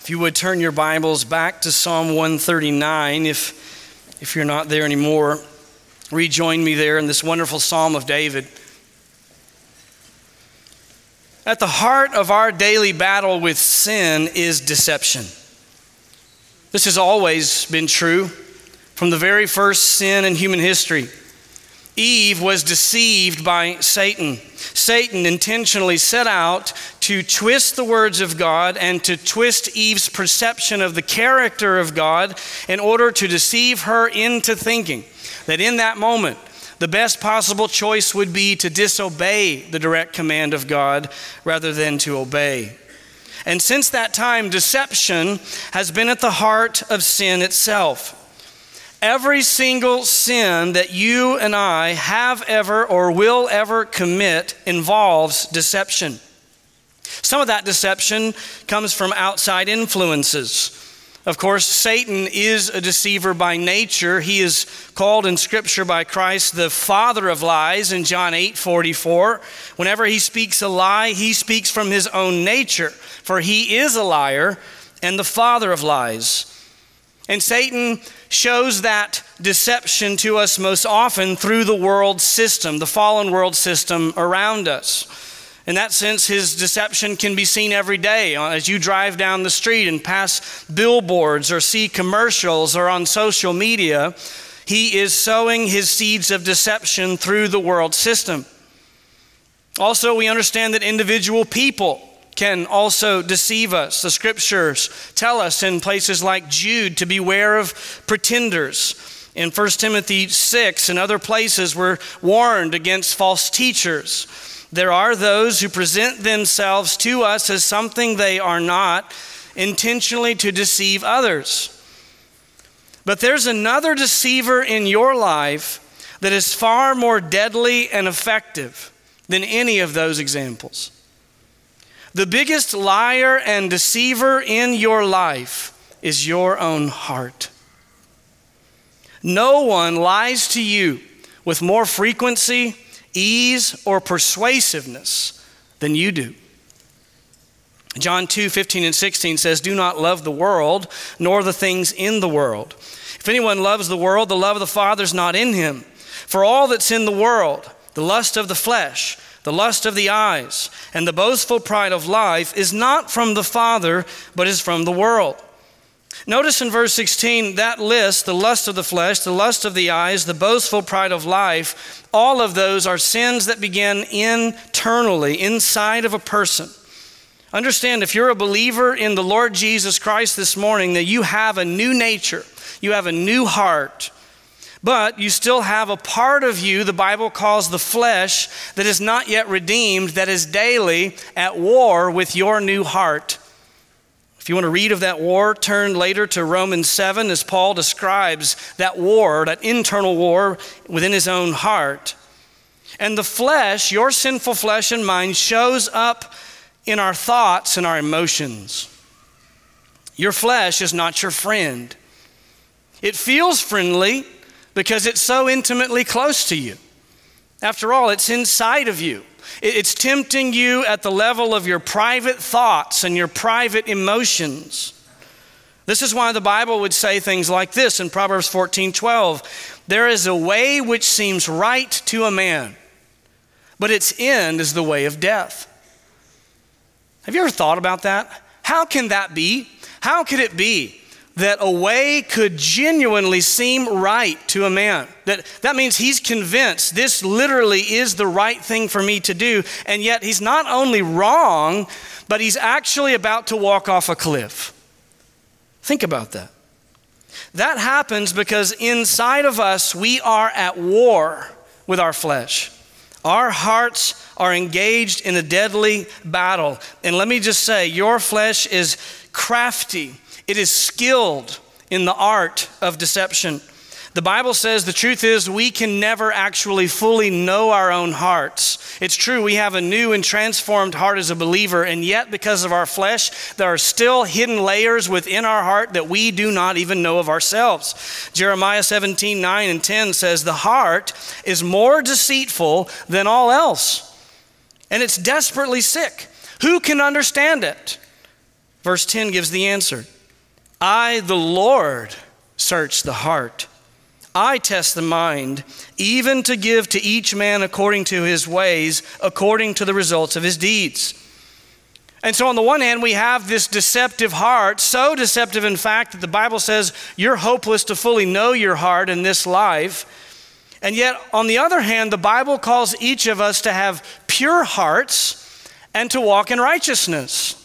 If you would turn your Bibles back to Psalm 139, if you're not there anymore, rejoin me there in this wonderful Psalm of David. At the heart of our daily battle with sin is deception. This has always been true from the very first sin in human history. Eve was deceived by Satan. Satan intentionally set out to twist the words of God and to twist Eve's perception of the character of God in order to deceive her into thinking that in that moment, the best possible choice would be to disobey the direct command of God rather than to obey. And since that time, deception has been at the heart of sin itself. Every single sin that you and I have ever or will ever commit involves deception. Some of that deception comes from outside influences. Of course, Satan is a deceiver by nature. He is called in Scripture by Christ the father of lies in John 8:44. Whenever he speaks a lie, he speaks from his own nature, for he is a liar and the father of lies. And Satan shows that deception to us most often through the world system, the fallen world system around us. In that sense, his deception can be seen every day as you drive down the street and pass billboards or see commercials or on social media. He is sowing his seeds of deception through the world system. Also, we understand that individual people can also deceive us. The Scriptures tell us in places like Jude to beware of pretenders. In 1 Timothy 6 and other places, we're warned against false teachers. There are those who present themselves to us as something they are not, intentionally to deceive others. But there's another deceiver in your life that is far more deadly and effective than any of those examples. The biggest liar and deceiver in your life is your own heart. No one lies to you with more frequency, ease, or persuasiveness than you do. John 2:15-16 says, "Do not love the world, nor the things in the world. If anyone loves the world, the love of the Father is not in him. For all that's in the world, the lust of the flesh, the lust of the eyes, and the boastful pride of life is not from the Father, but is from the world." Notice in verse 16, that list, the lust of the flesh, the lust of the eyes, the boastful pride of life, all of those are sins that begin internally, inside of a person. Understand, if you're a believer in the Lord Jesus Christ this morning, that you have a new nature, you have a new heart, but you still have a part of you, the Bible calls the flesh, that is not yet redeemed, that is daily at war with your new heart. If you want to read of that war, turn later to Romans 7 as Paul describes that war, that internal war within his own heart. And the flesh, your sinful flesh and mind, shows up in our thoughts and our emotions. Your flesh is not your friend. It feels friendly, because it's so intimately close to you. After all, it's inside of you. It's tempting you at the level of your private thoughts and your private emotions. This is why the Bible would say things like this in Proverbs 14:12, "There is a way which seems right to a man, but its end is the way of death." Have you ever thought about that? How can that be? How could it be that a way could genuinely seem right to a man? That means he's convinced this literally is the right thing for me to do, and yet he's not only wrong, but he's actually about to walk off a cliff. Think about that. That happens because inside of us, we are at war with our flesh. Our hearts are engaged in a deadly battle. And let me just say, your flesh is crafty. It is skilled in the art of deception. The Bible says the truth is we can never actually fully know our own hearts. It's true, we have a new and transformed heart as a believer, and yet because of our flesh, there are still hidden layers within our heart that we do not even know of ourselves. Jeremiah 17:9-10 says, "The heart is more deceitful than all else, and it's desperately sick. Who can understand it?" Verse 10 gives the answer. I, the Lord, search the heart. I test the mind, even to give to each man according to his ways, according to the results of his deeds. And so on the one hand, we have this deceptive heart, so deceptive in fact that the Bible says you're hopeless to fully know your heart in this life. And yet on the other hand, the Bible calls each of us to have pure hearts and to walk in righteousness.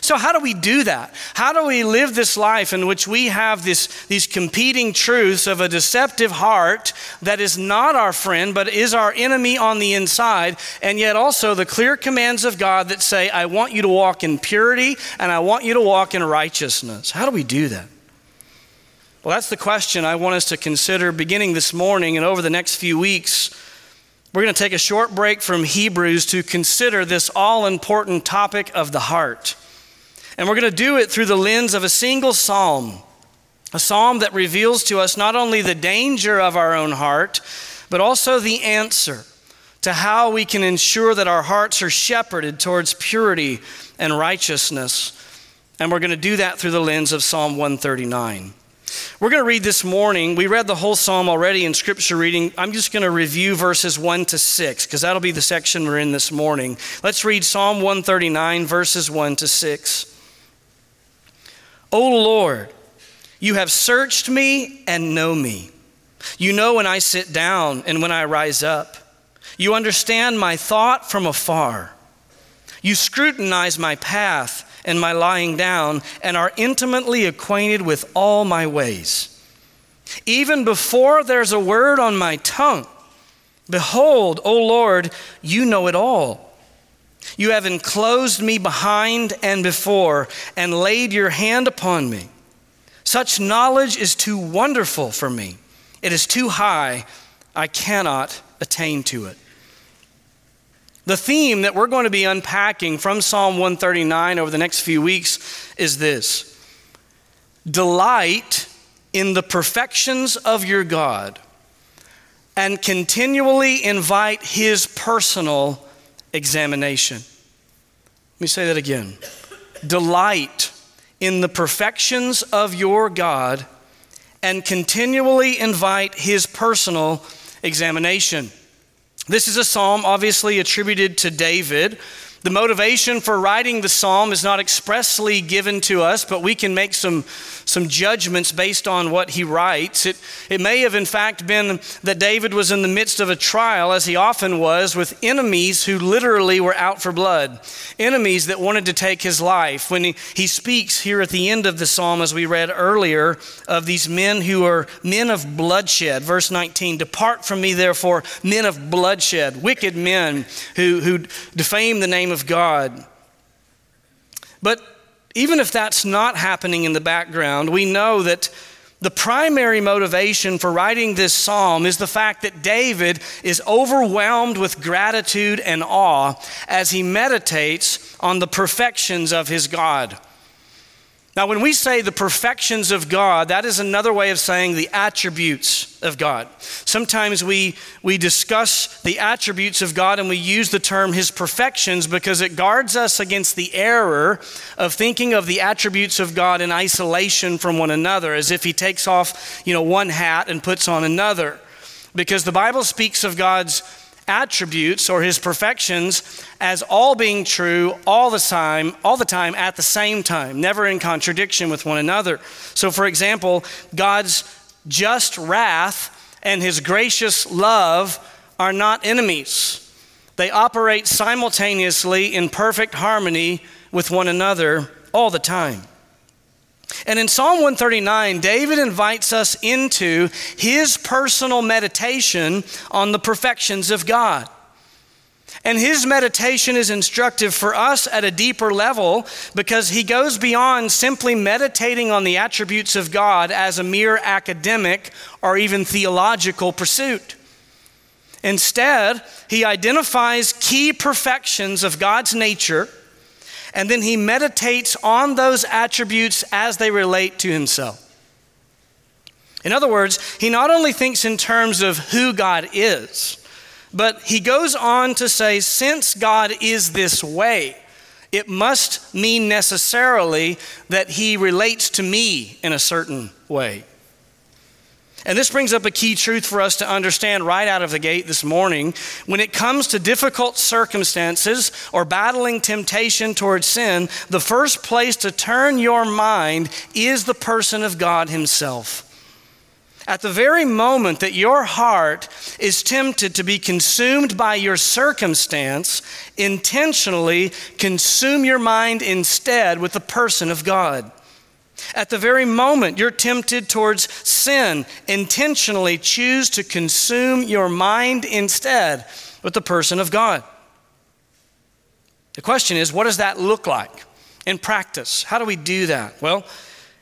So how do we do that? How do we live this life in which we have these competing truths of a deceptive heart that is not our friend, but is our enemy on the inside, and yet also the clear commands of God that say, I want you to walk in purity and I want you to walk in righteousness. How do we do that? Well, that's the question I want us to consider beginning this morning and over the next few weeks. We're going to take a short break from Hebrews to consider this all-important topic of the heart. And we're going to do it through the lens of a single psalm, a psalm that reveals to us not only the danger of our own heart, but also the answer to how we can ensure that our hearts are shepherded towards purity and righteousness. And we're going to do that through the lens of Psalm 139. We're going to read this morning. We read the whole psalm already in scripture reading. I'm just going to review verses 1-6 because that'll be the section we're in this morning. Let's read Psalm 139, verses 1-6. O Lord, you have searched me and know me. You know when I sit down and when I rise up. You understand my thought from afar. You scrutinize my path and my lying down and are intimately acquainted with all my ways. Even before there's a word on my tongue, behold, O Lord, you know it all. You have enclosed me behind and before and laid your hand upon me. Such knowledge is too wonderful for me. It is too high. I cannot attain to it. The theme that we're going to be unpacking from Psalm 139 over the next few weeks is this. Delight in the perfections of your God and continually invite his personal examination. Let me say that again. Delight in the perfections of your God and continually invite his personal examination. This is a psalm obviously attributed to David. The motivation for writing the psalm is not expressly given to us, but we can make some judgments based on what he writes. It may have in fact been that David was in the midst of a trial, as he often was, with enemies who literally were out for blood, enemies that wanted to take his life. When he speaks here at the end of the psalm, as we read earlier, of these men who are men of bloodshed. Verse 19, depart from me, therefore, men of bloodshed, wicked men who defame the name of God. But even if that's not happening in the background, we know that the primary motivation for writing this psalm is the fact that David is overwhelmed with gratitude and awe as he meditates on the perfections of his God. Now, when we say the perfections of God, that is another way of saying the attributes of God. Sometimes we discuss the attributes of God and we use the term his perfections because it guards us against the error of thinking of the attributes of God in isolation from one another, as if he takes off, one hat and puts on another. Because the Bible speaks of God's attributes or his perfections as all being true all the time at the same time, never in contradiction with one another. So for example, God's just wrath and his gracious love are not enemies. They operate simultaneously in perfect harmony with one another all the time. And in Psalm 139, David invites us into his personal meditation on the perfections of God. And his meditation is instructive for us at a deeper level because he goes beyond simply meditating on the attributes of God as a mere academic or even theological pursuit. Instead, he identifies key perfections of God's nature, and then he meditates on those attributes as they relate to himself. In other words, he not only thinks in terms of who God is, but he goes on to say, since God is this way, it must mean necessarily that he relates to me in a certain way. And this brings up a key truth for us to understand right out of the gate this morning. When it comes to difficult circumstances or battling temptation towards sin, the first place to turn your mind is the person of God himself. At the very moment that your heart is tempted to be consumed by your circumstance, intentionally consume your mind instead with the person of God. At the very moment you're tempted towards sin, intentionally choose to consume your mind instead with the person of God. The question is, what does that look like in practice? How do we do that? Well,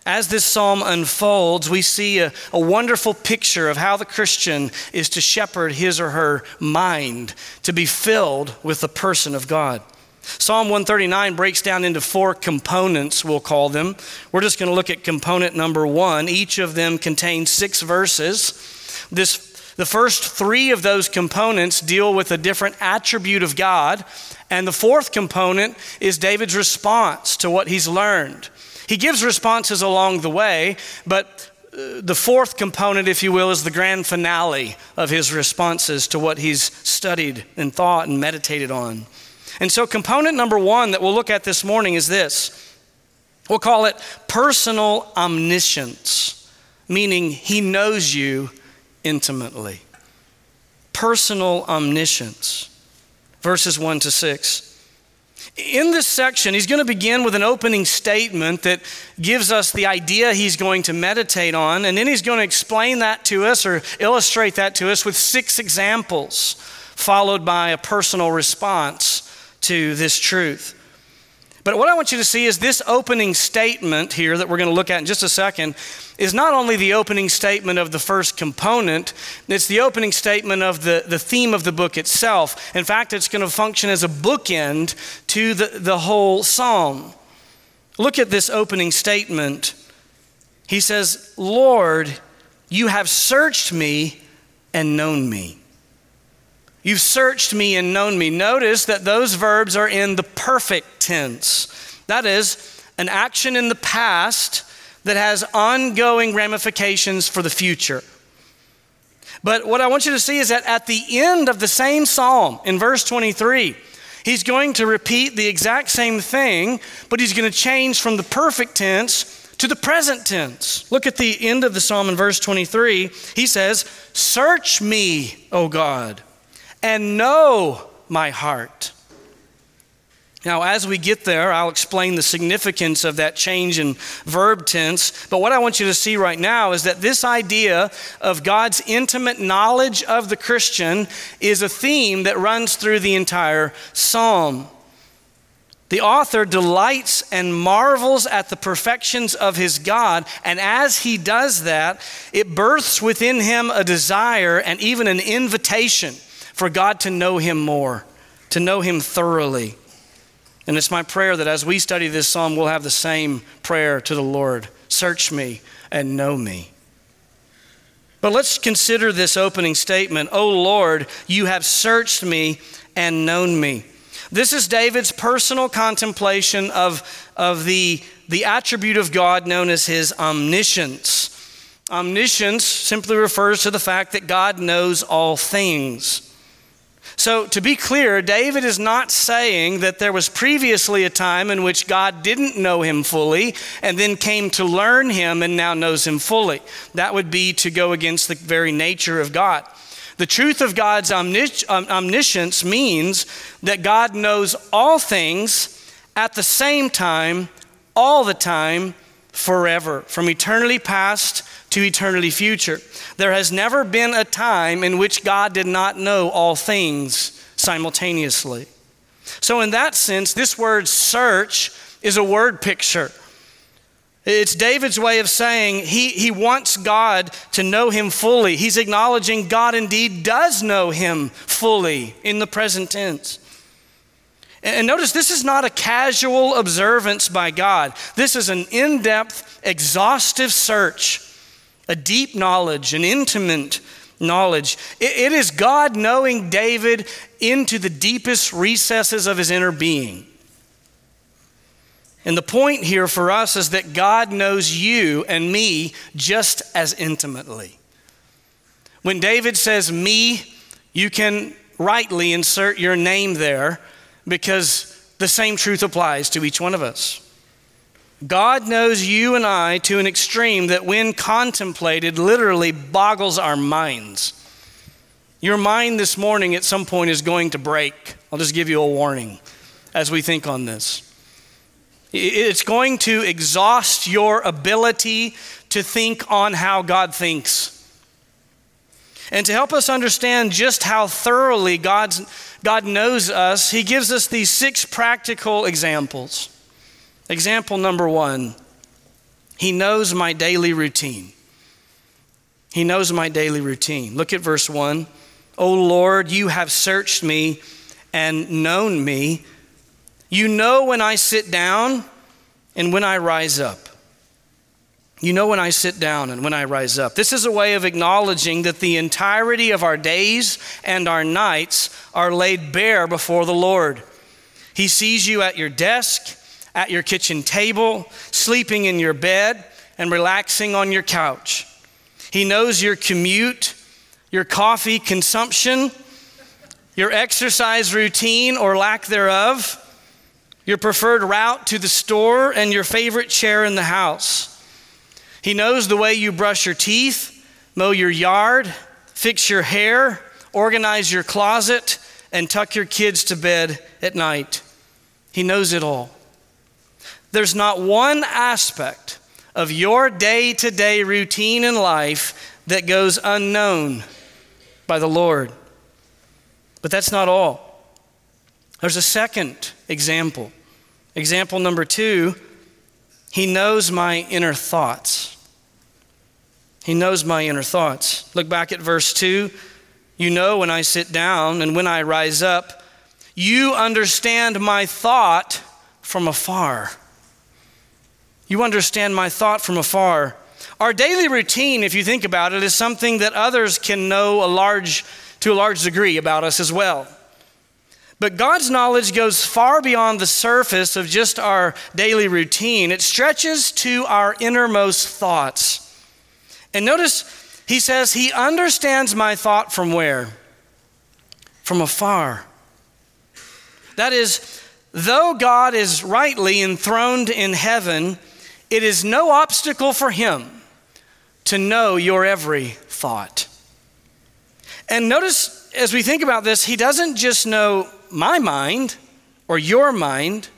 as this psalm unfolds, we see a wonderful picture of how the Christian is to shepherd his or her mind to be filled with the person of God. Psalm 139 breaks down into four components, we'll call them. We're just going to look at component number one. Each of them contains 6 verses. The first 3 of those components deal with a different attribute of God. And the fourth component is David's response to what he's learned. He gives responses along the way, but the fourth component, if you will, is the grand finale of his responses to what he's studied and thought and meditated on. And so component number 1 that we'll look at this morning is this. We'll call it personal omniscience, meaning he knows you intimately. Personal omniscience, verses 1-6. In this section, he's going to begin with an opening statement that gives us the idea he's going to meditate on, and then he's going to explain that to us or illustrate that to us with 6 examples, followed by a personal response to this truth. But what I want you to see is this opening statement here that we're going to look at in just a second is not only the opening statement of the first component, it's the opening statement of the theme of the book itself. In fact, it's going to function as a bookend to the whole psalm. Look at this opening statement. He says, "Lord, you have searched me and known me." You've searched me and known me. Notice that those verbs are in the perfect tense. That is, an action in the past that has ongoing ramifications for the future. But what I want you to see is that at the end of the same psalm, in verse 23, he's going to repeat the exact same thing, but he's going to change from the perfect tense to the present tense. Look at the end of the psalm in verse 23. He says, "Search me, O God, and know my heart." Now, as we get there, I'll explain the significance of that change in verb tense. But what I want you to see right now is that this idea of God's intimate knowledge of the Christian is a theme that runs through the entire psalm. The author delights and marvels at the perfections of his God, and as he does that, it births within him a desire and even an invitation for God to know him more, to know him thoroughly. And it's my prayer that as we study this psalm, we'll have the same prayer to the Lord: search me and know me. But let's consider this opening statement, "O Lord, you have searched me and known me." This is David's personal contemplation of the attribute of God known as his omniscience. Omniscience simply refers to the fact that God knows all things. So to be clear, David is not saying that there was previously a time in which God didn't know him fully and then came to learn him and now knows him fully. That would be to go against the very nature of God. The truth of God's omniscience means that God knows all things at the same time, all the time, forever, from eternity past to eternity future. There has never been a time in which God did not know all things simultaneously. So in that sense, this word search is a word picture. It's David's way of saying he wants God to know him fully. He's acknowledging God indeed does know him fully in the present tense. And notice, this is not a casual observance by God. This is an in-depth, exhaustive search, a deep knowledge, an intimate knowledge. It is God knowing David into the deepest recesses of his inner being. And the point here for us is that God knows you and me just as intimately. When David says me, you can rightly insert your name there because the same truth applies to each one of us. God knows you and I to an extreme that when contemplated literally boggles our minds. Your mind this morning at some point is going to break. I'll just give you a warning as we think on this. It's going to exhaust your ability to think on how God thinks. And to help us understand just how thoroughly God knows us, he gives us these 6 practical examples. Example number 1, he knows my daily routine. He knows my daily routine. Look at verse 1. O Lord, you have searched me and known me. You know when I sit down and when I rise up. You know when I sit down and when I rise up. This is a way of acknowledging that the entirety of our days and our nights are laid bare before the Lord. He sees you at your desk, at your kitchen table, sleeping in your bed, and relaxing on your couch. He knows your commute, your coffee consumption, your exercise routine or lack thereof, your preferred route to the store, and your favorite chair in the house. He knows the way you brush your teeth, mow your yard, fix your hair, organize your closet, and tuck your kids to bed at night. He knows it all. There's not one aspect of your day-to-day routine in life that goes unknown by the Lord. But that's not all. There's a second example. Example number 2, he knows my inner thoughts. He knows my inner thoughts. Look back at verse 2. You know when I sit down and when I rise up, you understand my thought from afar. You understand my thought from afar. Our daily routine, if you think about it, is something that others can know to a large degree about us as well. But God's knowledge goes far beyond the surface of just our daily routine. It stretches to our innermost thoughts. And notice he says, he understands my thought from where? From afar. That is, though God is rightly enthroned in heaven, it is no obstacle for him to know your every thought. And notice as we think about this, he doesn't just know my mind or your mind.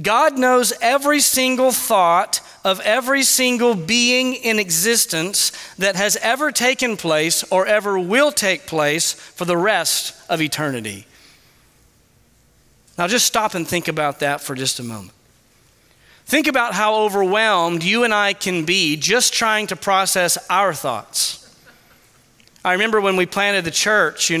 God knows every single thought of every single being in existence that has ever taken place or ever will take place for the rest of eternity. Now just stop and think about that for just a moment. Think about how overwhelmed you and I can be just trying to process our thoughts. I remember when we planted the church,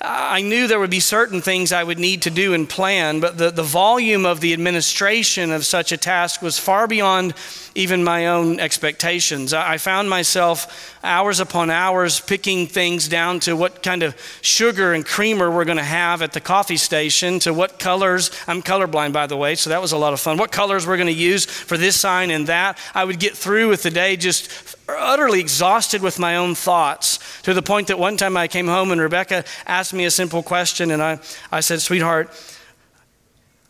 I knew there would be certain things I would need to do and plan, but the volume of the administration of such a task was far beyond even my own expectations. I found myself hours upon hours picking things down to what kind of sugar and creamer we're going to have at the coffee station, to what colors — I'm colorblind, by the way, so that was a lot of fun — what colors we're going to use for this sign and that. I would get through with the day just utterly exhausted with my own thoughts, to the point that one time I came home and Rebecca asked me a simple question, and I said, sweetheart,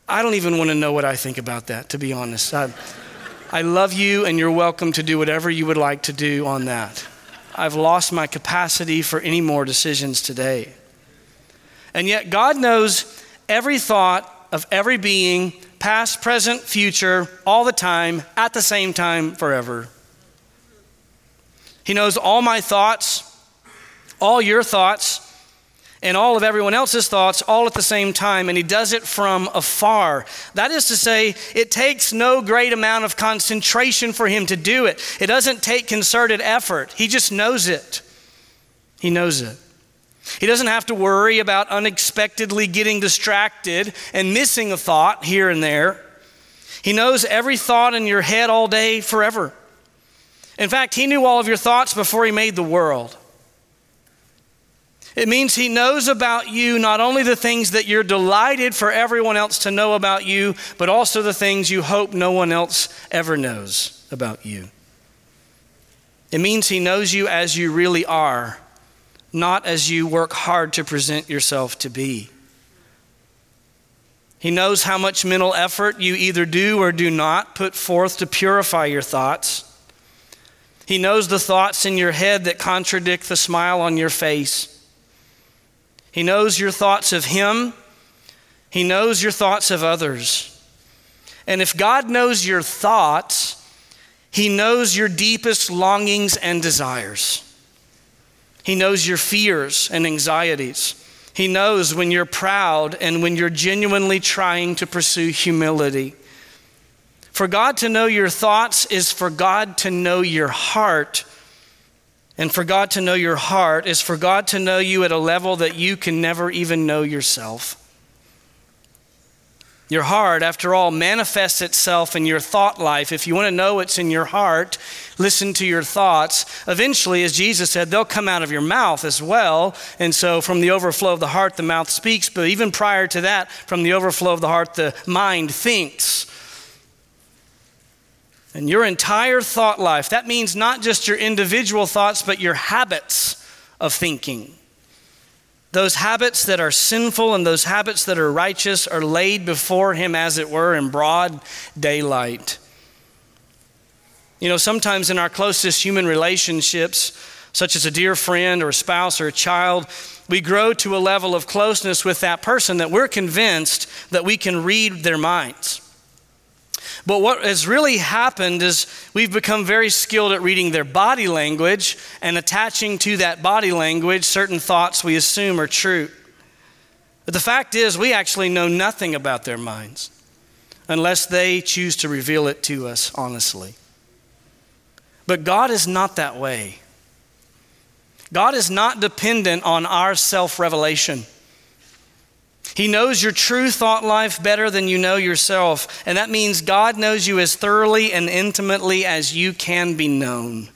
I don't even want to know what I think about that, to be honest. I love you, and you're welcome to do whatever you would like to do on that. I've lost my capacity for any more decisions today. And yet God knows every thought of every being, past, present, future, all the time, at the same time, forever. He knows all my thoughts, all your thoughts, and all of everyone else's thoughts all at the same time, and he does it from afar. That is to say, it takes no great amount of concentration for him to do it. It doesn't take concerted effort. He just knows it. He knows it. He doesn't have to worry about unexpectedly getting distracted and missing a thought here and there. He knows every thought in your head all day, forever. In fact, he knew all of your thoughts before he made the world. It means he knows about you not only the things that you're delighted for everyone else to know about you, but also the things you hope no one else ever knows about you. It means he knows you as you really are, not as you work hard to present yourself to be. He knows how much mental effort you either do or do not put forth to purify your thoughts. He knows the thoughts in your head that contradict the smile on your face. He knows your thoughts of him. He knows your thoughts of others. And if God knows your thoughts, he knows your deepest longings and desires. He knows your fears and anxieties. He knows when you're proud and when you're genuinely trying to pursue humility. For God to know your thoughts is for God to know your heart. And for God to know your heart is for God to know you at a level that you can never even know yourself. Your heart, after all, manifests itself in your thought life. If you want to know what's in your heart, listen to your thoughts. Eventually, as Jesus said, they'll come out of your mouth as well. And so from the overflow of the heart, the mouth speaks. But even prior to that, from the overflow of the heart, the mind thinks. And your entire thought life, that means not just your individual thoughts, but your habits of thinking. Those habits that are sinful and those habits that are righteous are laid before him, as it were, in broad daylight. You know, sometimes in our closest human relationships, such as a dear friend or a spouse or a child, we grow to a level of closeness with that person that we're convinced that we can read their minds. But what has really happened is we've become very skilled at reading their body language and attaching to that body language certain thoughts we assume are true. But the fact is, we actually know nothing about their minds unless they choose to reveal it to us honestly. But God is not that way. God is not dependent on our self-revelation. He knows your true thought life better than you know yourself. And that means God knows you as thoroughly and intimately as you can be known.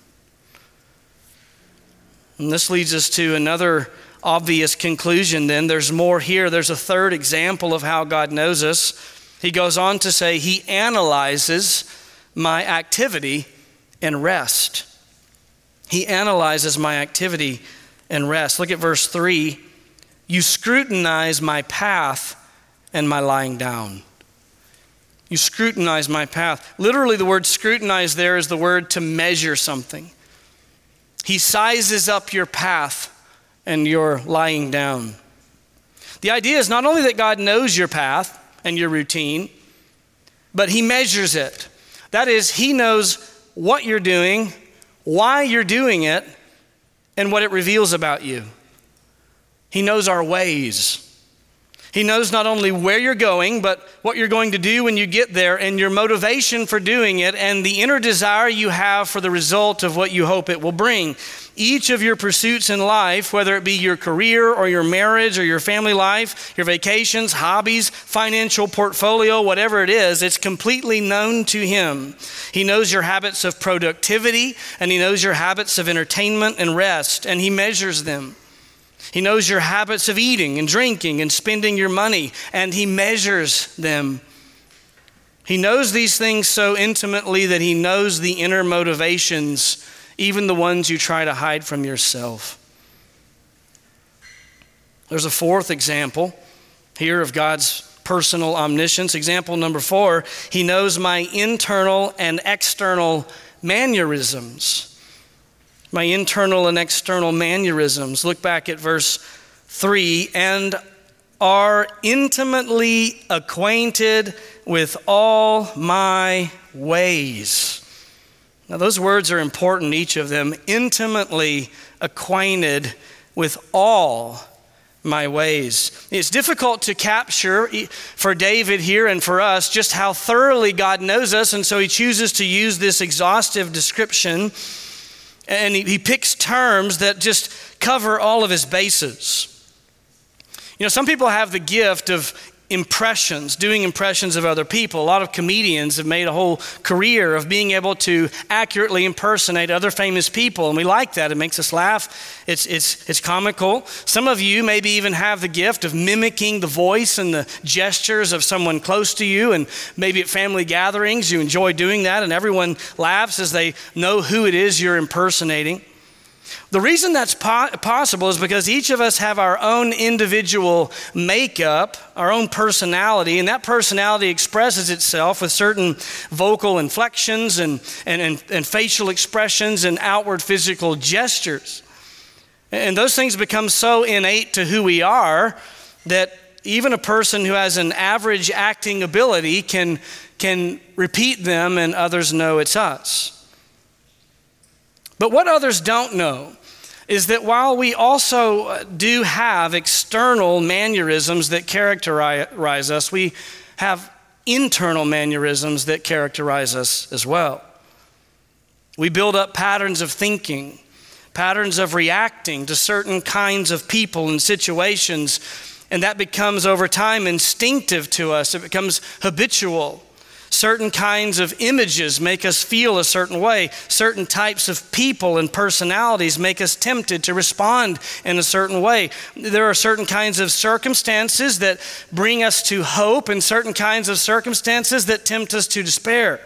And this leads us to another obvious conclusion then. There's more here. There's a third example of how God knows us. He goes on to say, he analyzes my activity and rest. He analyzes my activity and rest. Look at verse 3. You scrutinize my path and my lying down. You scrutinize my path. Literally, the word scrutinize there is the word to measure something. He sizes up your path and your lying down. The idea is not only that God knows your path and your routine, but he measures it. That is, he knows what you're doing, why you're doing it, and what it reveals about you. He knows our ways. He knows not only where you're going, but what you're going to do when you get there and your motivation for doing it and the inner desire you have for the result of what you hope it will bring. Each of your pursuits in life, whether it be your career or your marriage or your family life, your vacations, hobbies, financial portfolio, whatever it is, it's completely known to him. He knows your habits of productivity and he knows your habits of entertainment and rest, and he measures them. He knows your habits of eating and drinking and spending your money, and he measures them. He knows these things so intimately that he knows the inner motivations, even the ones you try to hide from yourself. There's a fourth example here of God's personal omniscience. Example number 4, he knows my internal and external mannerisms. My internal and external mannerisms. Look back at verse 3, and are intimately acquainted with all my ways. Now those words are important, each of them. Intimately acquainted with all my ways. It's difficult to capture for David here and for us just how thoroughly God knows us, and so he chooses to use this exhaustive description. And he picks terms that just cover all of his bases. You know, some people have the gift of impressions, doing impressions of other people. A lot of comedians have made a whole career of being able to accurately impersonate other famous people, and we like that. It makes us laugh. It's comical. Some of you maybe even have the gift of mimicking the voice and the gestures of someone close to you, and maybe at family gatherings you enjoy doing that, and everyone laughs as they know who it is you're impersonating. The reason that's possible is because each of us have our own individual makeup, our own personality, and that personality expresses itself with certain vocal inflections and facial expressions and outward physical gestures. And those things become so innate to who we are that even a person who has an average acting ability can repeat them and others know it's us. But what others don't know is that while we also do have external mannerisms that characterize us, we have internal mannerisms that characterize us as well. We build up patterns of thinking, patterns of reacting to certain kinds of people and situations, and that becomes over time instinctive to us. It becomes habitual. Certain kinds of images make us feel a certain way. Certain types of people and personalities make us tempted to respond in a certain way. There are certain kinds of circumstances that bring us to hope and certain kinds of circumstances that tempt us to despair.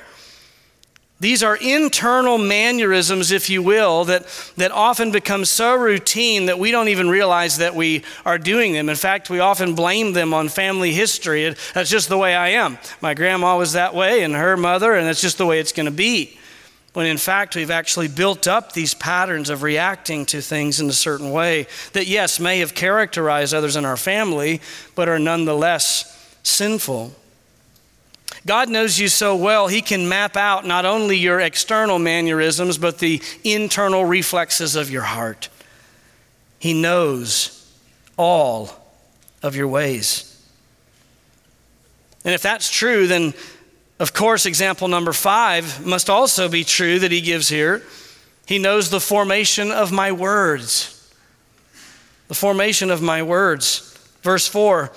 These are internal mannerisms, if you will, that often become so routine that we don't even realize that we are doing them. In fact, we often blame them on family history. That's just the way I am. My grandma was that way and her mother, and that's just the way it's going to be. When in fact, we've actually built up these patterns of reacting to things in a certain way that, yes, may have characterized others in our family, but are nonetheless sinful. God knows you so well, he can map out not only your external mannerisms, but the internal reflexes of your heart. He knows all of your ways. And if that's true, then of course, example number 5 must also be true that he gives here. He knows the formation of my words. The formation of my words. Verse 4,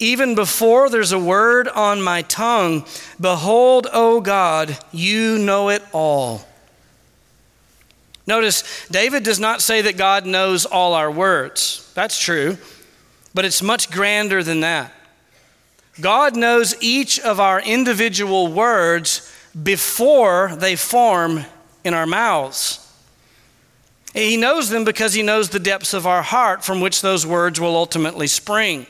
even before there's a word on my tongue, behold, O God, you know it all. Notice, David does not say that God knows all our words. That's true, but it's much grander than that. God knows each of our individual words before they form in our mouths. He knows them because he knows the depths of our heart from which those words will ultimately spring.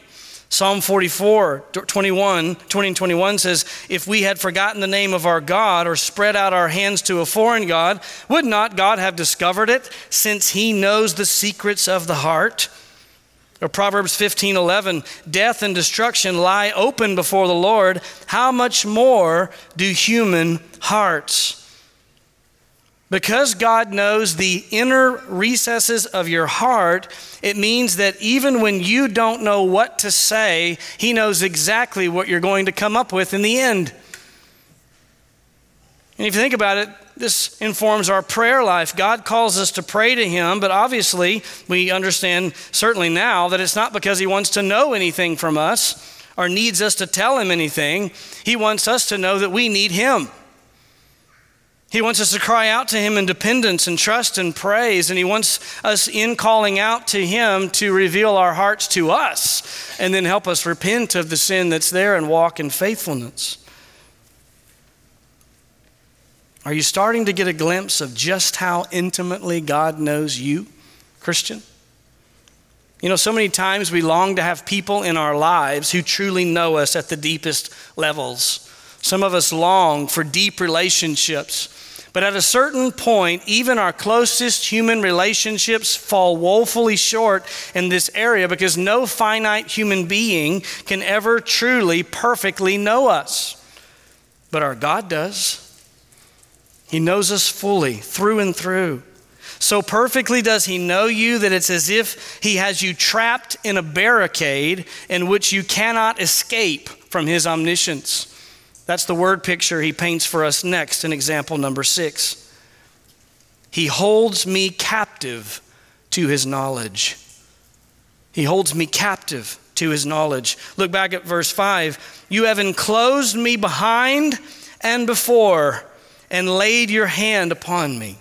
Psalm 44:20 and 21 says, if we had forgotten the name of our God or spread out our hands to a foreign God, would not God have discovered it, since he knows the secrets of the heart? Or Proverbs 15:11, death and destruction lie open before the Lord. How much more do human hearts? Because God knows the inner recesses of your heart, it means that even when you don't know what to say, he knows exactly what you're going to come up with in the end. And if you think about it, this informs our prayer life. God calls us to pray to him, but obviously we understand certainly now that it's not because he wants to know anything from us or needs us to tell him anything. He wants us to know that we need him. He wants us to cry out to him in dependence and trust and praise, and he wants us in calling out to him to reveal our hearts to us and then help us repent of the sin that's there and walk in faithfulness. Are you starting to get a glimpse of just how intimately God knows you, Christian? You know, so many times we long to have people in our lives who truly know us at the deepest levels. Some of us long for deep relationships. But at a certain point, even our closest human relationships fall woefully short in this area because no finite human being can ever truly, perfectly know us. But our God does. He knows us fully, through and through. So perfectly does he know you that it's as if he has you trapped in a barricade in which you cannot escape from his omniscience. That's the word picture he paints for us next in example number 6. He holds me captive to his knowledge. He holds me captive to his knowledge. Look back at verse 5. You have enclosed me behind and before and laid your hand upon me.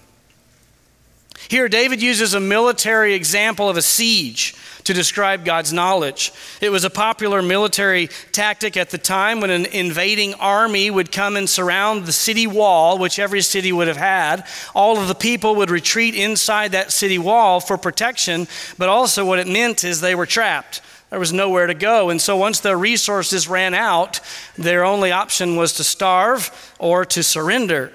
Here, David uses a military example of a siege to describe God's knowledge. It was a popular military tactic at the time when an invading army would come and surround the city wall, which every city would have had. All of the people would retreat inside that city wall for protection, but also what it meant is they were trapped. There was nowhere to go. And so once their resources ran out, their only option was to starve or to surrender.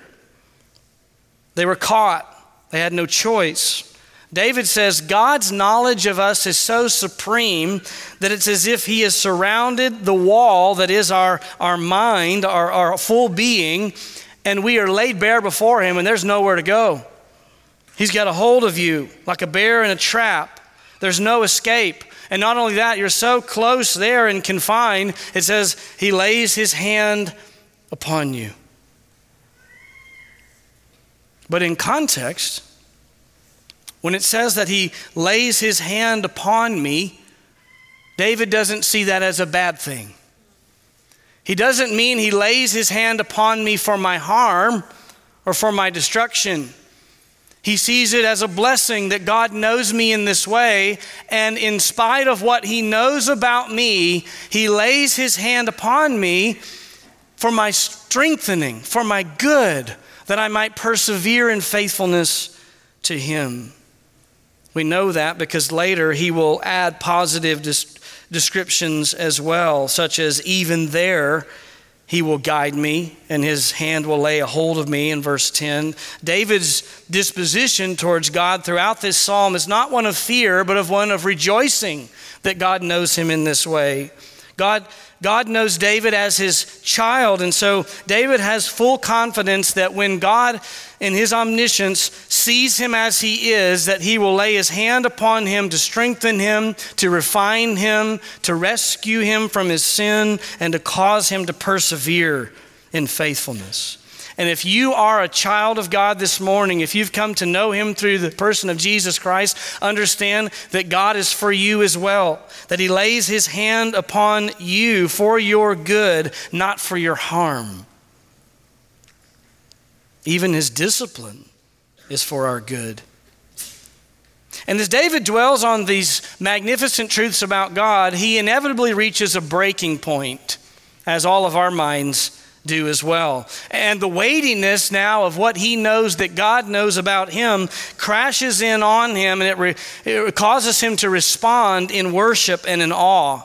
They were caught. They had no choice. David says, God's knowledge of us is so supreme that it's as if he has surrounded the wall that is our mind, our full being, and we are laid bare before him and there's nowhere to go. He's got a hold of you like a bear in a trap. There's no escape. And not only that, you're so close there and confined, it says he lays his hand upon you. But in context, when it says that he lays his hand upon me, David doesn't see that as a bad thing. He doesn't mean he lays his hand upon me for my harm or for my destruction. He sees it as a blessing that God knows me in this way, and in spite of what he knows about me, he lays his hand upon me for my strengthening, for my good, that I might persevere in faithfulness to him. We know that because later he will add positive descriptions as well, such as even there he will guide me and his hand will lay a hold of me in verse 10. David's disposition towards God throughout this psalm is not one of fear, but of one of rejoicing that God knows him in this way. God knows David as his child, and so David has full confidence that when God in his omniscience sees him as he is, that he will lay his hand upon him to strengthen him, to refine him, to rescue him from his sin, and to cause him to persevere in faithfulness. And if you are a child of God this morning, if you've come to know him through the person of Jesus Christ, understand that God is for you as well, that he lays his hand upon you for your good, not for your harm. Even his discipline is for our good. And as David dwells on these magnificent truths about God, he inevitably reaches a breaking point, as all of our minds do as well. And the weightiness now of what he knows that God knows about him crashes in on him, and it causes him to respond in worship and in awe.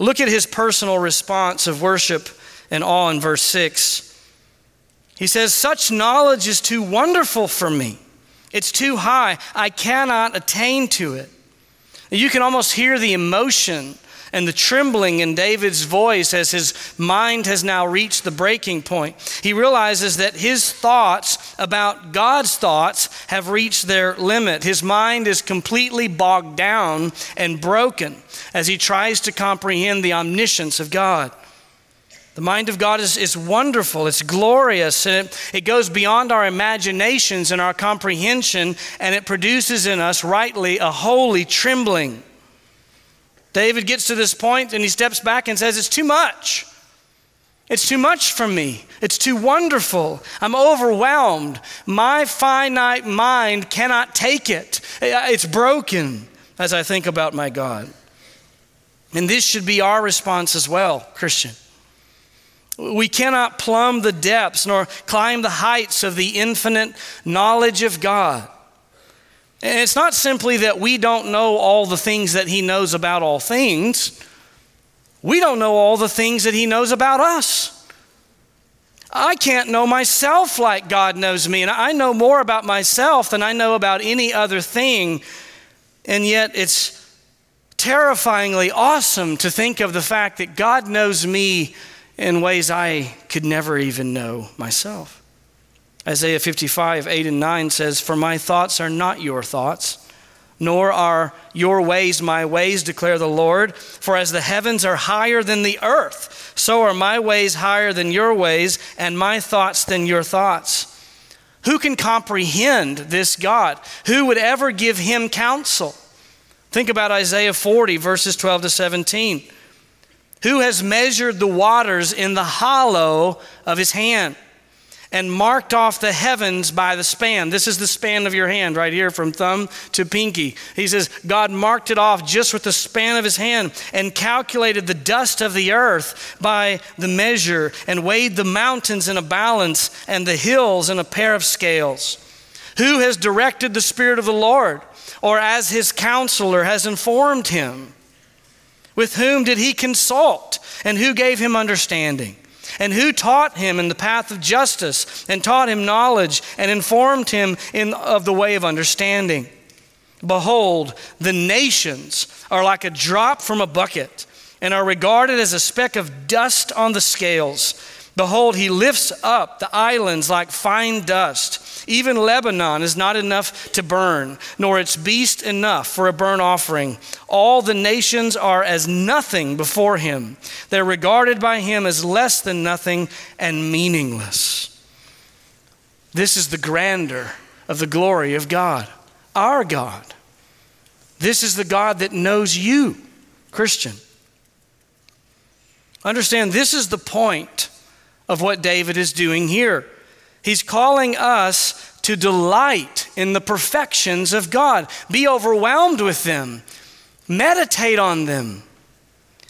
Look at his personal response of worship and awe in verse 6. He says, "Such knowledge is too wonderful for me. It's too high. I cannot attain to it." And you can almost hear the emotion and the trembling in David's voice as his mind has now reached the breaking point. He realizes that his thoughts about God's thoughts have reached their limit. His mind is completely bogged down and broken as he tries to comprehend the omniscience of God. The mind of God is wonderful, it's glorious, and it goes beyond our imaginations and our comprehension, and it produces in us rightly a holy trembling. David gets to this point and he steps back and says, it's too much. It's too much for me. It's too wonderful. I'm overwhelmed. My finite mind cannot take it. It's broken as I think about my God. And this should be our response as well, Christian. We cannot plumb the depths nor climb the heights of the infinite knowledge of God. And it's not simply that we don't know all the things that he knows about all things. We don't know all the things that he knows about us. I can't know myself like God knows me, and I know more about myself than I know about any other thing. And yet it's terrifyingly awesome to think of the fact that God knows me in ways I could never even know myself. Isaiah 55:8-9 says, "For my thoughts are not your thoughts, nor are your ways my ways, declare the Lord. For as the heavens are higher than the earth, so are my ways higher than your ways, and my thoughts than your thoughts." Who can comprehend this God? Who would ever give him counsel? Think about Isaiah 40, verses 12 to 17. Who has measured the waters in the hollow of his hand and marked off the heavens by the span? This is the span of your hand right here from thumb to pinky. He says, God marked it off just with the span of his hand and calculated the dust of the earth by the measure and weighed the mountains in a balance and the hills in a pair of scales. Who has directed the Spirit of the Lord, or as his counselor has informed him? With whom did he consult, and who gave him understanding? And who taught him in the path of justice, and taught him knowledge, and informed him of the way of understanding? Behold, the nations are like a drop from a bucket, and are regarded as a speck of dust on the scales. Behold, he lifts up the islands like fine dust. Even Lebanon is not enough to burn, nor its beast enough for a burnt offering. All the nations are as nothing before him. They're regarded by him as less than nothing and meaningless. This is the grandeur of the glory of God, our God. This is the God that knows you, Christian. Understand, this is the point of what David is doing here. He's calling us to delight in the perfections of God. Be overwhelmed with them. Meditate on them.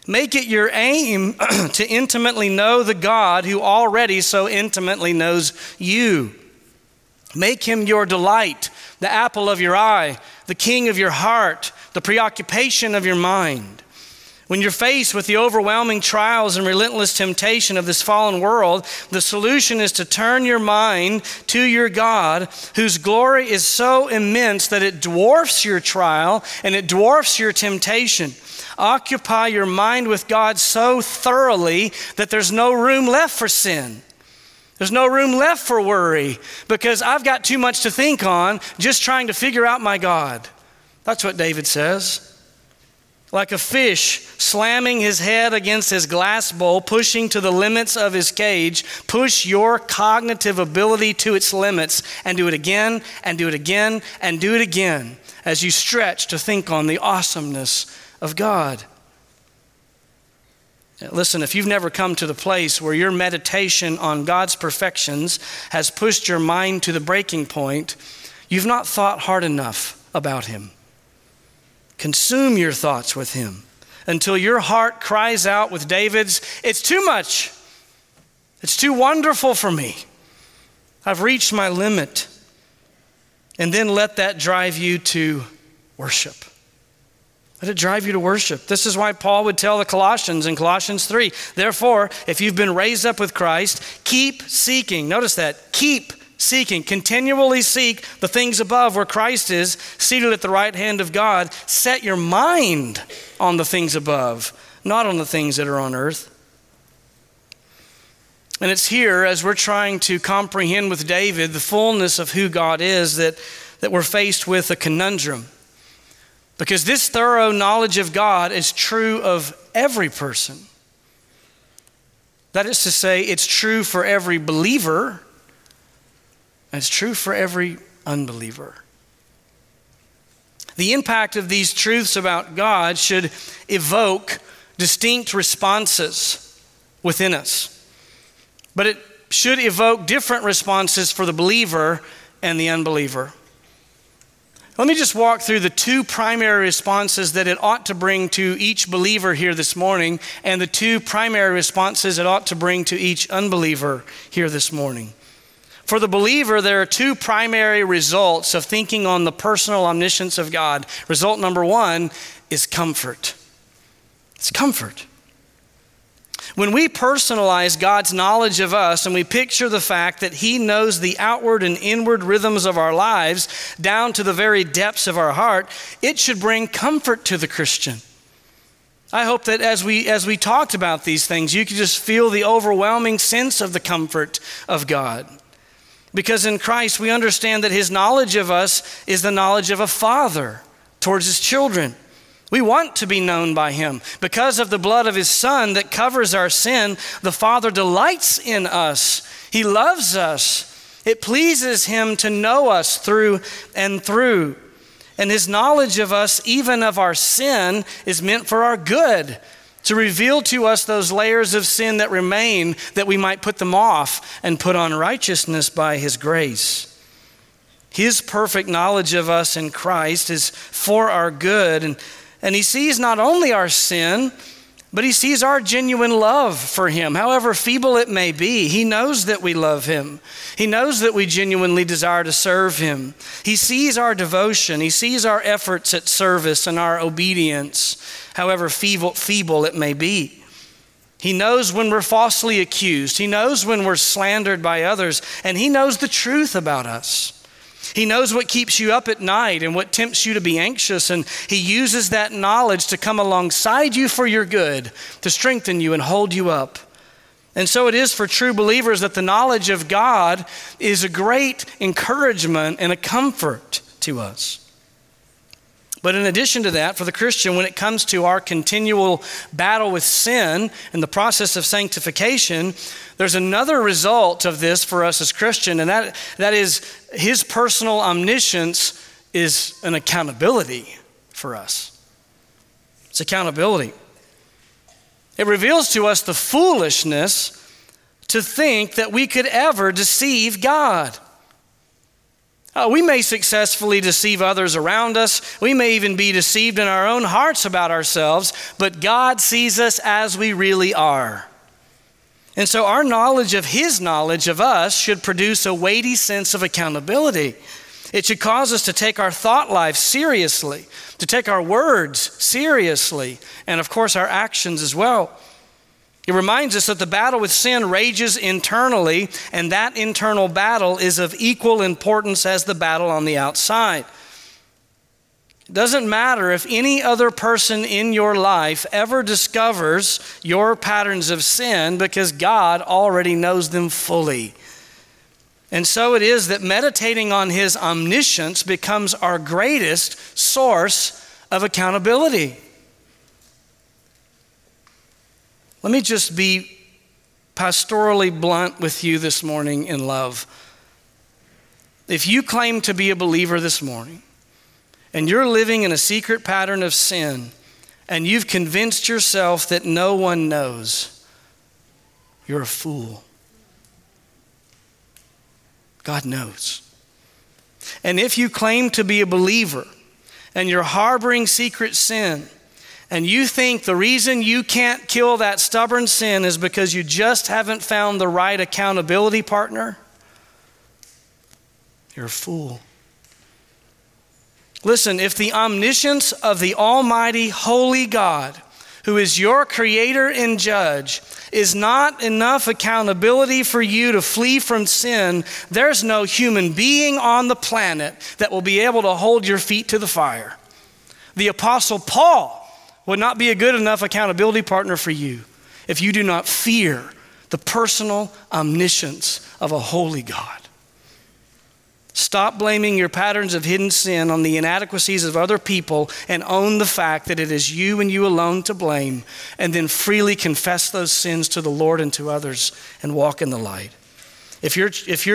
Make it your aim to intimately know the God who already so intimately knows you. Make him your delight, the apple of your eye, the king of your heart, the preoccupation of your mind. When you're faced with the overwhelming trials and relentless temptation of this fallen world, the solution is to turn your mind to your God, whose glory is so immense that it dwarfs your trial and it dwarfs your temptation. Occupy your mind with God so thoroughly that there's no room left for sin. There's no room left for worry, because I've got too much to think on just trying to figure out my God. That's what David says. Like a fish slamming his head against his glass bowl, pushing to the limits of his cage, push your cognitive ability to its limits and do it again and do it again and do it again as you stretch to think on the awesomeness of God. Listen, if you've never come to the place where your meditation on God's perfections has pushed your mind to the breaking point, you've not thought hard enough about him. Consume your thoughts with him until your heart cries out with David's, it's too much. It's too wonderful for me. I've reached my limit. And then let that drive you to worship. Let it drive you to worship. This is why Paul would tell the Colossians in Colossians 3, therefore, if you've been raised up with Christ, keep seeking. Notice that, keep seeking, continually seek the things above where Christ is, seated at the right hand of God. Set your mind on the things above, not on the things that are on earth. And it's here, as we're trying to comprehend with David the fullness of who God is, that we're faced with a conundrum. Because this thorough knowledge of God is true of every person. That is to say, it's true for every believer, and it's true for every unbeliever. The impact of these truths about God should evoke distinct responses within us. But it should evoke different responses for the believer and the unbeliever. Let me just walk through the two primary responses that it ought to bring to each believer here this morning, and the two primary responses it ought to bring to each unbeliever here this morning. For the believer, there are two primary results of thinking on the personal omniscience of God. Result number one is comfort. It's comfort. When we personalize God's knowledge of us and we picture the fact that he knows the outward and inward rhythms of our lives down to the very depths of our heart, it should bring comfort to the Christian. I hope that as we talked about these things, you could just feel the overwhelming sense of the comfort of God. Because in Christ, we understand that his knowledge of us is the knowledge of a father towards his children. We want to be known by him. Because of the blood of his son that covers our sin, the Father delights in us. He loves us. It pleases him to know us through and through. And his knowledge of us, even of our sin, is meant for our good, to reveal to us those layers of sin that remain, that we might put them off and put on righteousness by his grace. His perfect knowledge of us in Christ is for our good. And he sees not only our sin, but he sees our genuine love for him, however feeble it may be. He knows that we love him. He knows that we genuinely desire to serve him. He sees our devotion. He sees our efforts at service and our obedience, however feeble it may be. He knows when we're falsely accused. He knows when we're slandered by others, and he knows the truth about us. He knows what keeps you up at night and what tempts you to be anxious, and he uses that knowledge to come alongside you for your good, to strengthen you and hold you up. And so it is for true believers that the knowledge of God is a great encouragement and a comfort to us. But in addition to that, for the Christian, when it comes to our continual battle with sin and the process of sanctification, there's another result of this for us as Christians, and that is his personal omniscience is an accountability for us. It's accountability. It reveals to us the foolishness to think that we could ever deceive God. We may successfully deceive others around us. We may even be deceived in our own hearts about ourselves, but God sees us as we really are. And so our knowledge of his knowledge of us should produce a weighty sense of accountability. It should cause us to take our thought life seriously, to take our words seriously, and of course our actions as well. It reminds us that the battle with sin rages internally, and that internal battle is of equal importance as the battle on the outside. It doesn't matter if any other person in your life ever discovers your patterns of sin, because God already knows them fully. And so it is that meditating on his omniscience becomes our greatest source of accountability. Let me just be pastorally blunt with you this morning in love. If you claim to be a believer this morning and you're living in a secret pattern of sin and you've convinced yourself that no one knows, you're a fool. God knows. And if you claim to be a believer and you're harboring secret sin, and you think the reason you can't kill that stubborn sin is because you just haven't found the right accountability partner, you're a fool. Listen, if the omniscience of the almighty, holy God, who is your creator and judge, is not enough accountability for you to flee from sin, there's no human being on the planet that will be able to hold your feet to the fire. The Apostle Paul would not be a good enough accountability partner for you if you do not fear the personal omniscience of a holy God. Stop blaming your patterns of hidden sin on the inadequacies of other people and own the fact that it is you and you alone to blame, and then freely confess those sins to the Lord and to others and walk in the light. If you're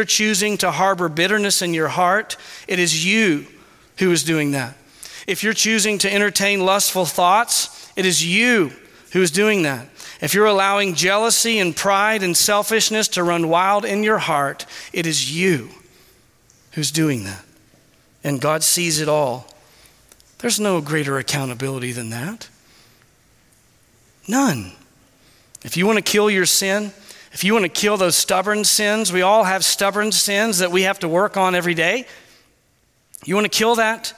choosing to harbor bitterness in your heart, it is you who is doing that. If you're choosing to entertain lustful thoughts, it is you who is doing that. If you're allowing jealousy and pride and selfishness to run wild in your heart, it is you who's doing that. And God sees it all. There's no greater accountability than that. None. If you want to kill your sin, if you want to kill those stubborn sins, we all have stubborn sins that we have to work on every day. You want to kill that?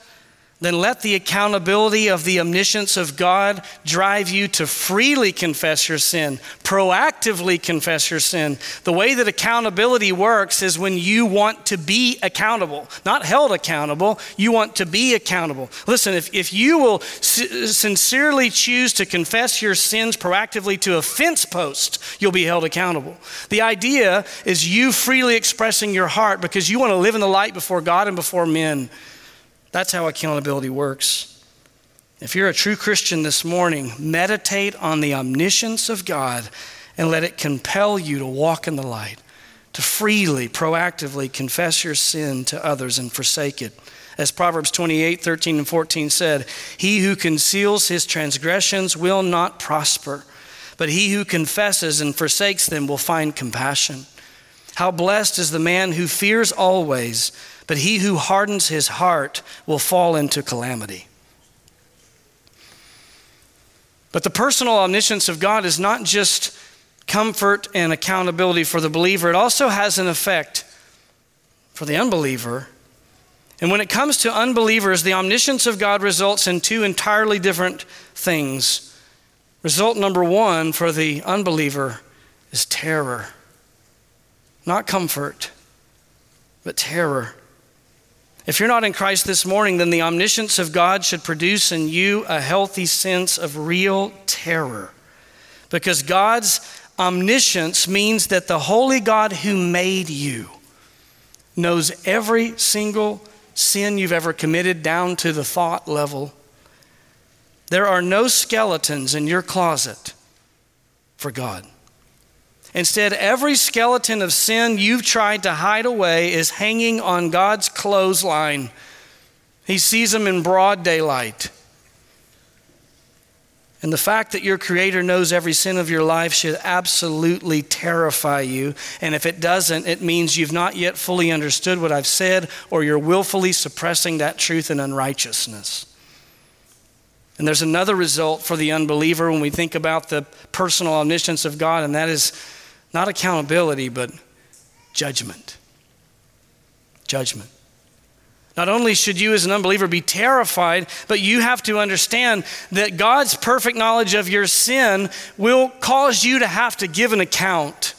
Then let the accountability of the omniscience of God drive you to freely confess your sin, proactively confess your sin. The way that accountability works is when you want to be accountable, not held accountable, you want to be accountable. Listen, if you will sincerely choose to confess your sins proactively to a fence post, you'll be held accountable. The idea is you freely expressing your heart because you want to live in the light before God and before men. That's how accountability works. If you're a true Christian this morning, meditate on the omniscience of God and let it compel you to walk in the light, to freely, proactively confess your sin to others and forsake it. As Proverbs 28:13-14 said, he who conceals his transgressions will not prosper, but he who confesses and forsakes them will find compassion. How blessed is the man who fears always, but he who hardens his heart will fall into calamity. But the personal omniscience of God is not just comfort and accountability for the believer. It also has an effect for the unbeliever. And when it comes to unbelievers, the omniscience of God results in two entirely different things. Result number one for the unbeliever is terror. Not comfort, but terror. If you're not in Christ this morning, then the omniscience of God should produce in you a healthy sense of real terror, because God's omniscience means that the holy God who made you knows every single sin you've ever committed down to the thought level. There are no skeletons in your closet for God. Instead, every skeleton of sin you've tried to hide away is hanging on God's clothesline. He sees them in broad daylight. And the fact that your Creator knows every sin of your life should absolutely terrify you. And if it doesn't, it means you've not yet fully understood what I've said, or you're willfully suppressing that truth in unrighteousness. And there's another result for the unbeliever when we think about the personal omniscience of God, and that is not accountability, but judgment. Judgment. Not only should you as an unbeliever be terrified, but you have to understand that God's perfect knowledge of your sin will cause you to have to give an account.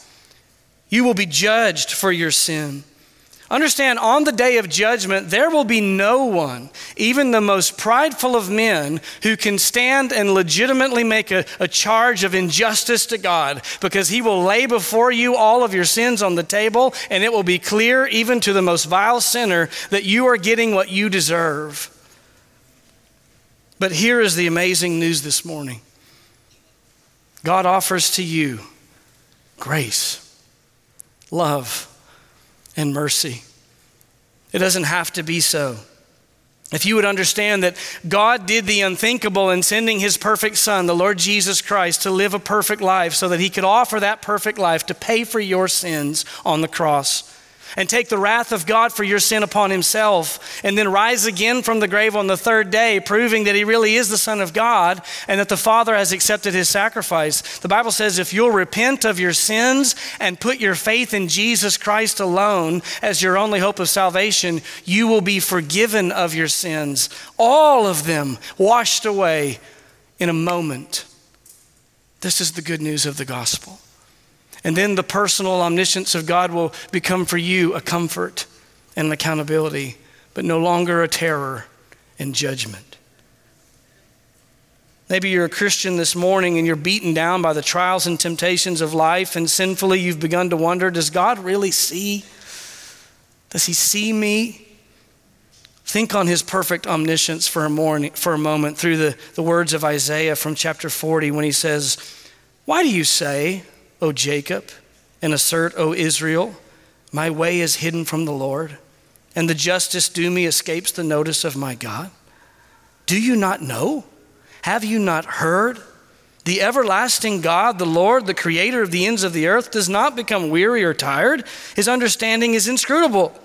You will be judged for your sin. Understand, on the day of judgment, there will be no one, even the most prideful of men, who can stand and legitimately make a charge of injustice to God, because he will lay before you all of your sins on the table, and it will be clear even to the most vile sinner that you are getting what you deserve. But here is the amazing news this morning. God offers to you grace, love, and mercy. It doesn't have to be so. If you would understand that God did the unthinkable in sending his perfect son, the Lord Jesus Christ, to live a perfect life so that he could offer that perfect life to pay for your sins on the cross and take the wrath of God for your sin upon himself, and then rise again from the grave on the third day, proving that he really is the Son of God and that the Father has accepted his sacrifice. The Bible says if you'll repent of your sins and put your faith in Jesus Christ alone as your only hope of salvation, you will be forgiven of your sins, all of them washed away in a moment. This is the good news of the gospel. And then the personal omniscience of God will become for you a comfort and an accountability, but no longer a terror and judgment. Maybe you're a Christian this morning and you're beaten down by the trials and temptations of life, and sinfully you've begun to wonder, does God really see? Does he see me? Think on his perfect omniscience for a moment through the words of Isaiah from chapter 40, when he says, "Why do you say, O Jacob, and assert, O Israel, my way is hidden from the Lord, and the justice due me escapes the notice of my God? Do you not know? Have you not heard? The everlasting God, the Lord, the creator of the ends of the earth, does not become weary or tired. His understanding is inscrutable.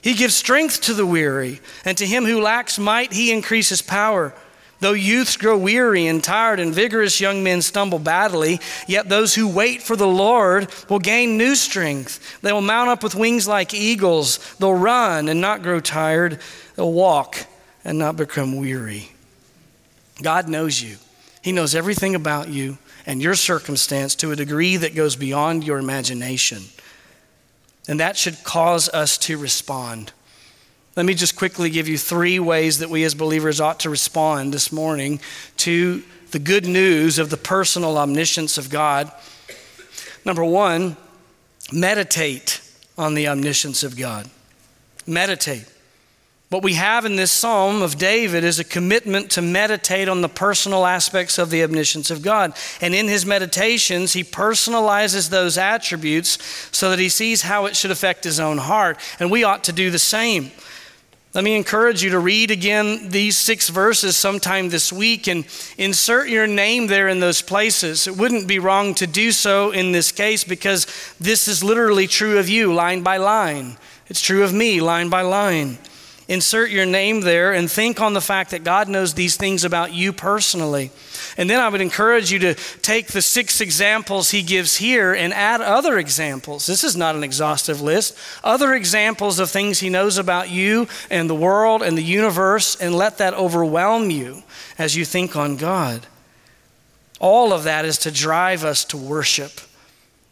He gives strength to the weary, and to him who lacks might, he increases power. Though youths grow weary and tired, and vigorous young men stumble badly, yet those who wait for the Lord will gain new strength. They will mount up with wings like eagles. They'll run and not grow tired. They'll walk and not become weary." God knows you. He knows everything about you and your circumstance to a degree that goes beyond your imagination. And that should cause us to respond. Let me just quickly give you three ways that we as believers ought to respond this morning to the good news of the personal omniscience of God. Number one, meditate on the omniscience of God. Meditate. What we have in this Psalm of David is a commitment to meditate on the personal aspects of the omniscience of God. And in his meditations, he personalizes those attributes so that he sees how it should affect his own heart. And we ought to do the same. Let me encourage you to read again these 6 verses sometime this week and insert your name there in those places. It wouldn't be wrong to do so in this case because this is literally true of you line by line. It's true of me line by line. Insert your name there and think on the fact that God knows these things about you personally. And then I would encourage you to take the 6 examples he gives here and add other examples. This is not an exhaustive list. Other examples of things he knows about you and the world and the universe, and let that overwhelm you as you think on God. All of that is to drive us to worship.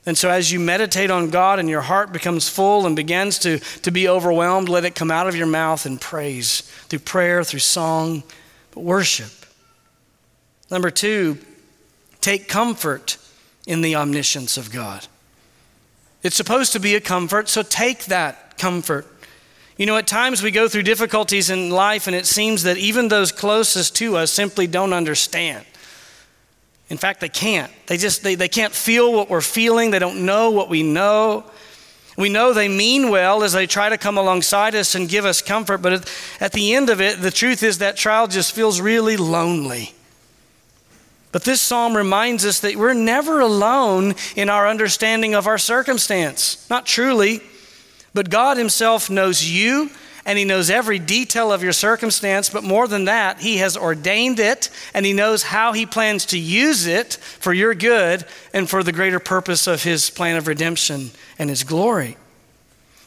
And so as you meditate on God and your heart becomes full and begins to be overwhelmed, let it come out of your mouth in praise, through prayer, through song, but worship. Number 2, take comfort in the omniscience of God. It's supposed to be a comfort, so take that comfort. You know, at times we go through difficulties in life and it seems that even those closest to us simply don't understand. In fact, they can't. They can't feel what we're feeling. They don't know what we know. We know they mean well as they try to come alongside us and give us comfort, but at the end of it, the truth is that trial just feels really lonely. But this psalm reminds us that we're never alone in our understanding of our circumstance. Not truly, but God himself knows you, and he knows every detail of your circumstance, but more than that, he has ordained it, and he knows how he plans to use it for your good and for the greater purpose of his plan of redemption and his glory.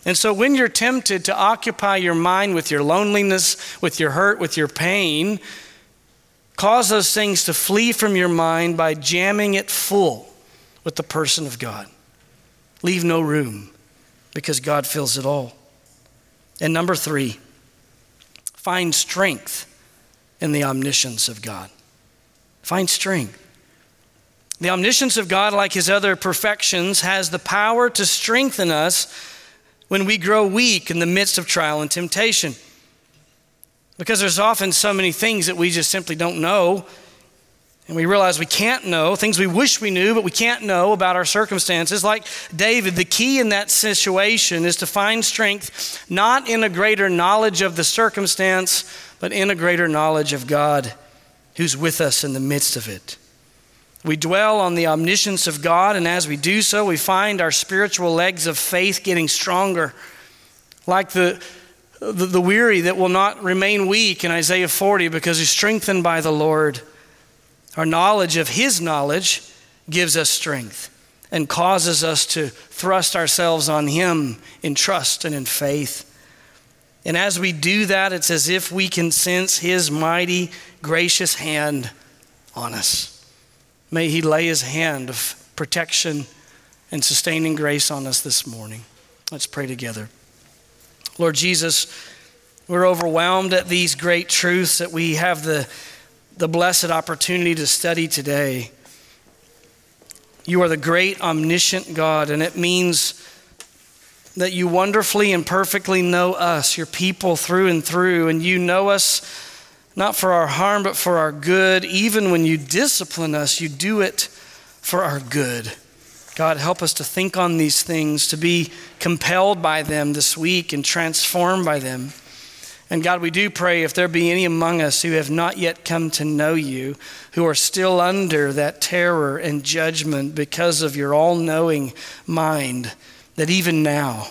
And so when you're tempted to occupy your mind with your loneliness, with your hurt, with your pain, cause those things to flee from your mind by jamming it full with the person of God. Leave no room, because God fills it all. And number 3, find strength in the omniscience of God. Find strength. The omniscience of God, like his other perfections, has the power to strengthen us when we grow weak in the midst of trial and temptation. Because there's often so many things that we just simply don't know, and we realize we can't know, things we wish we knew, but we can't know about our circumstances. Like David, the key in that situation is to find strength, not in a greater knowledge of the circumstance, but in a greater knowledge of God who's with us in the midst of it. We dwell on the omniscience of God, and as we do so, we find our spiritual legs of faith getting stronger. Like the weary that will not remain weak in Isaiah 40 because he's strengthened by the Lord. Our knowledge of his knowledge gives us strength and causes us to thrust ourselves on him in trust and in faith. And as we do that, it's as if we can sense his mighty, gracious hand on us. May he lay his hand of protection and sustaining grace on us this morning. Let's pray together. Lord Jesus, we're overwhelmed at these great truths that we have the blessed opportunity to study today. You are the great omniscient God, and it means that you wonderfully and perfectly know us, your people, through, and you know us not for our harm, but for our good. Even when you discipline us, you do it for our good. God, help us to think on these things, to be compelled by them this week and transformed by them. And God, we do pray if there be any among us who have not yet come to know you, who are still under that terror and judgment because of your all-knowing mind, that even now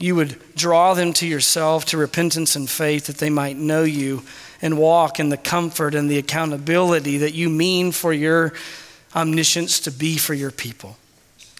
you would draw them to yourself, to repentance and faith, that they might know you and walk in the comfort and the accountability that you mean for your omniscience to be for your people.